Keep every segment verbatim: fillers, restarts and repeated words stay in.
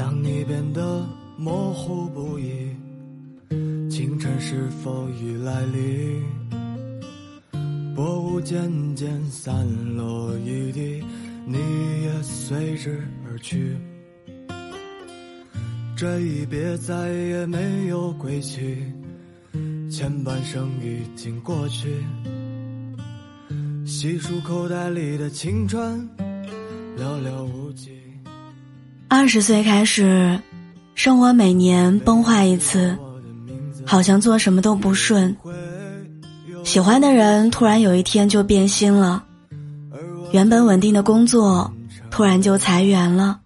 当你变得模糊不已，清晨是否已来临？薄雾渐渐散落一地，你也随之而去。这一别再也没有归期，前半生已经过去。细数口袋里的青春，寥寥无几。二十岁开始，生活每年崩坏一次，好像做什么都不顺。喜欢的人突然有一天就变心了，原本稳定的工作突然就裁员了，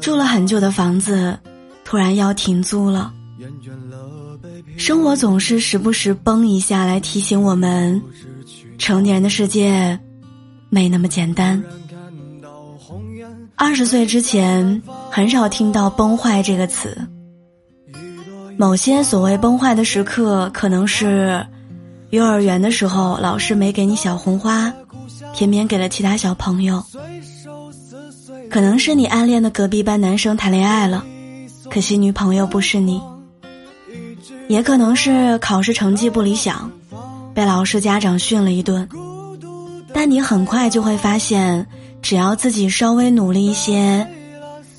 住了很久的房子突然要停租了。生活总是时不时崩一下，来提醒我们成年人的世界没那么简单。二十岁之前很少听到崩坏这个词，某些所谓崩坏的时刻可能是幼儿园的时候老师没给你小红花，偏偏给了其他小朋友。可能是你暗恋的隔壁班男生谈恋爱了，可惜女朋友不是你。也可能是考试成绩不理想，被老师家长训了一顿。但你很快就会发现，只要自己稍微努力一些，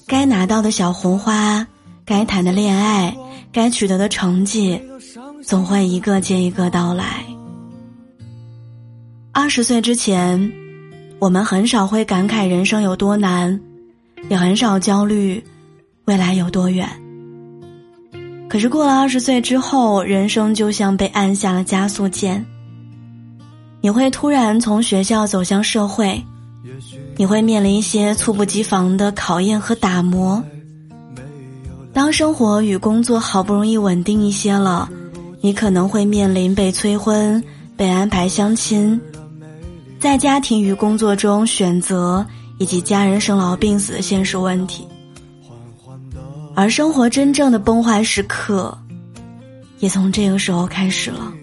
该拿到的小红花，该谈的恋爱，该取得的成绩，总会一个接一个到来。二十岁之前，我们很少会感慨人生有多难，也很少焦虑未来有多远。可是过了二十岁之后，人生就像被按下了加速键。你会突然从学校走向社会，你会面临一些猝不及防的考验和打磨。当生活与工作好不容易稳定一些了，你可能会面临被催婚，被安排相亲，在家庭与工作中选择，以及家人生老病死的现实问题。而生活真正的崩坏时刻也从这个时候开始了。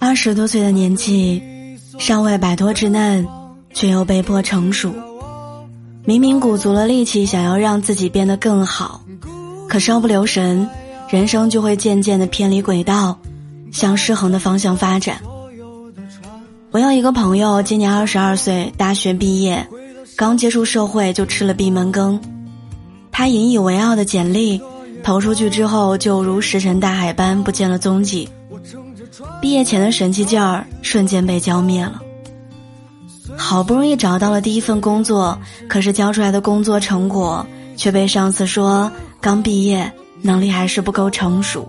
二十多岁的年纪，尚未摆脱稚嫩，却又被迫成熟。明明鼓足了力气想要让自己变得更好，可稍不留神，人生就会渐渐地偏离轨道，向失衡的方向发展。我有一个朋友今年二十二岁，大学毕业，刚接触社会就吃了闭门羹。他引以为傲的简历投出去之后，就如石沉大海般不见了踪迹，毕业前的神气劲儿瞬间被浇灭了。好不容易找到了第一份工作，可是交出来的工作成果却被上司说刚毕业，能力还是不够成熟。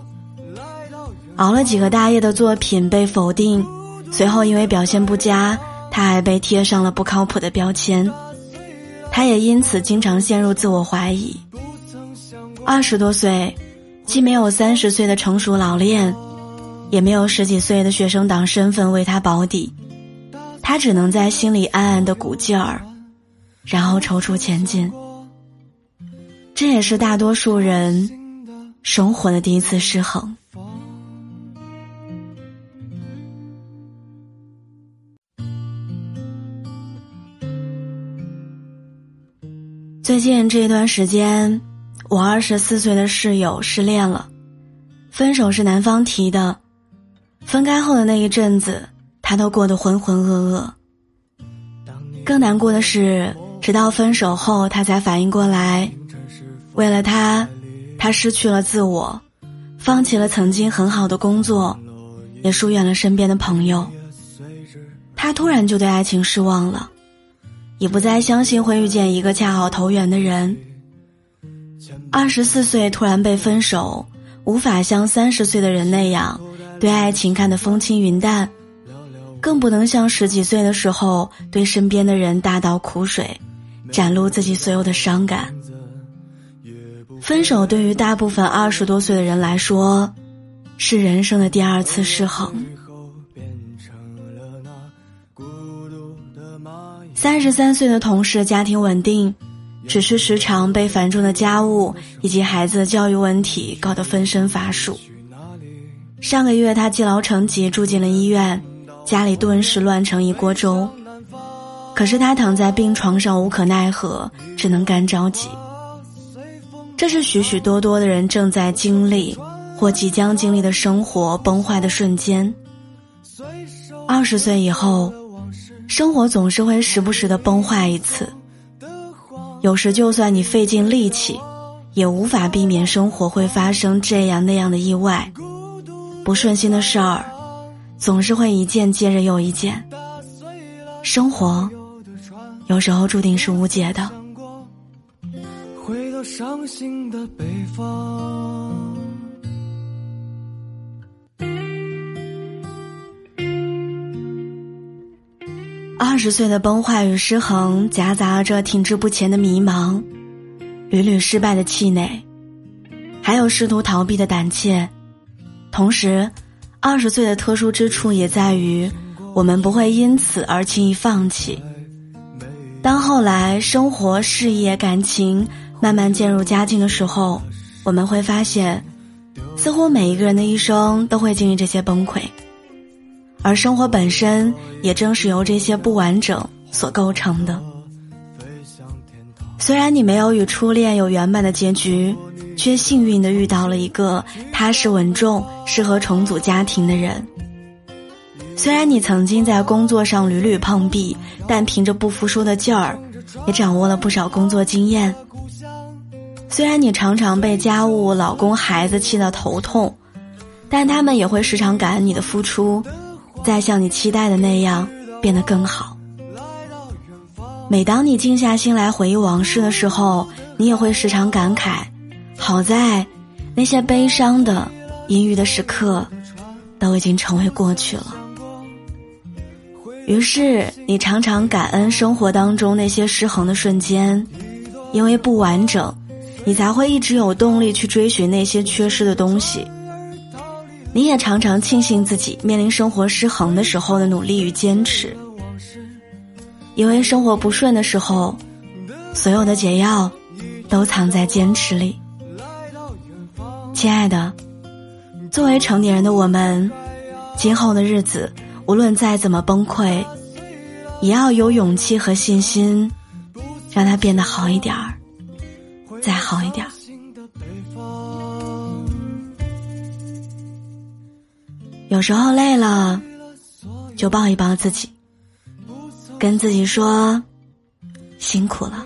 熬了几个大夜的作品被否定，随后因为表现不佳，他还被贴上了不靠谱的标签。他也因此经常陷入自我怀疑。二十多岁，既没有三十岁的成熟老练，也没有十几岁的学生党身份为他保底。他只能在心里暗暗的鼓劲儿，然后踌躇前进。这也是大多数人生活的第一次失衡。最近这段时间，我二十四岁的室友失恋了，分手是男方提的。分开后的那一阵子，他都过得浑浑噩噩。更难过的是，直到分手后他才反应过来，为了他，他失去了自我，放弃了曾经很好的工作，也疏远了身边的朋友。他突然就对爱情失望了，也不再相信会遇见一个恰好投缘的人。二十四岁突然被分手，无法像三十岁的人那样对爱情看得风轻云淡，更不能像十几岁的时候对身边的人大倒苦水，展露自己所有的伤感。分手对于大部分二十多岁的人来说，是人生的第二次失衡。三十三岁的同事家庭稳定，只是时常被繁重的家务以及孩子的教育问题搞得分身乏术。上个月他积劳成疾住进了医院，家里顿时乱成一锅粥。可是他躺在病床上无可奈何，只能干着急。这是许许多多的人正在经历或即将经历的生活崩坏的瞬间。二十岁以后，生活总是会时不时地崩坏一次，有时就算你费尽力气，也无法避免生活会发生这样那样的意外。不顺心的事儿总是会一件接着又一件。生活有时候注定是无解的。回到伤心的北方，二十岁的崩坏与失衡夹杂着停滞不前的迷茫，屡屡失败的气馁，还有试图逃避的胆怯。同时，二十岁的特殊之处也在于我们不会因此而轻易放弃。当后来生活、事业、感情慢慢渐入佳境的时候，我们会发现，似乎每一个人的一生都会经历这些崩溃，而生活本身也正是由这些不完整所构成的。虽然你没有与初恋有圆满的结局，却幸运地遇到了一个踏实稳重、适合重组家庭的人。虽然你曾经在工作上屡屡碰壁，但凭着不服输的劲儿，也掌握了不少工作经验。虽然你常常被家务、老公、孩子气得头痛，但他们也会时常感恩你的付出，再像你期待的那样变得更好。每当你静下心来回忆往事的时候，你也会时常感慨，好在那些悲伤的、阴郁的时刻都已经成为过去了。于是你常常感恩生活当中那些失衡的瞬间，因为不完整，你才会一直有动力去追寻那些缺失的东西。你也常常庆幸自己面临生活失衡的时候的努力与坚持，因为生活不顺的时候，所有的解药都藏在坚持里。亲爱的，作为成年人的我们，今后的日子无论再怎么崩溃，也要有勇气和信心，让它变得好一点儿，再好一点儿。有时候累了，就抱一抱自己，跟自己说辛苦了。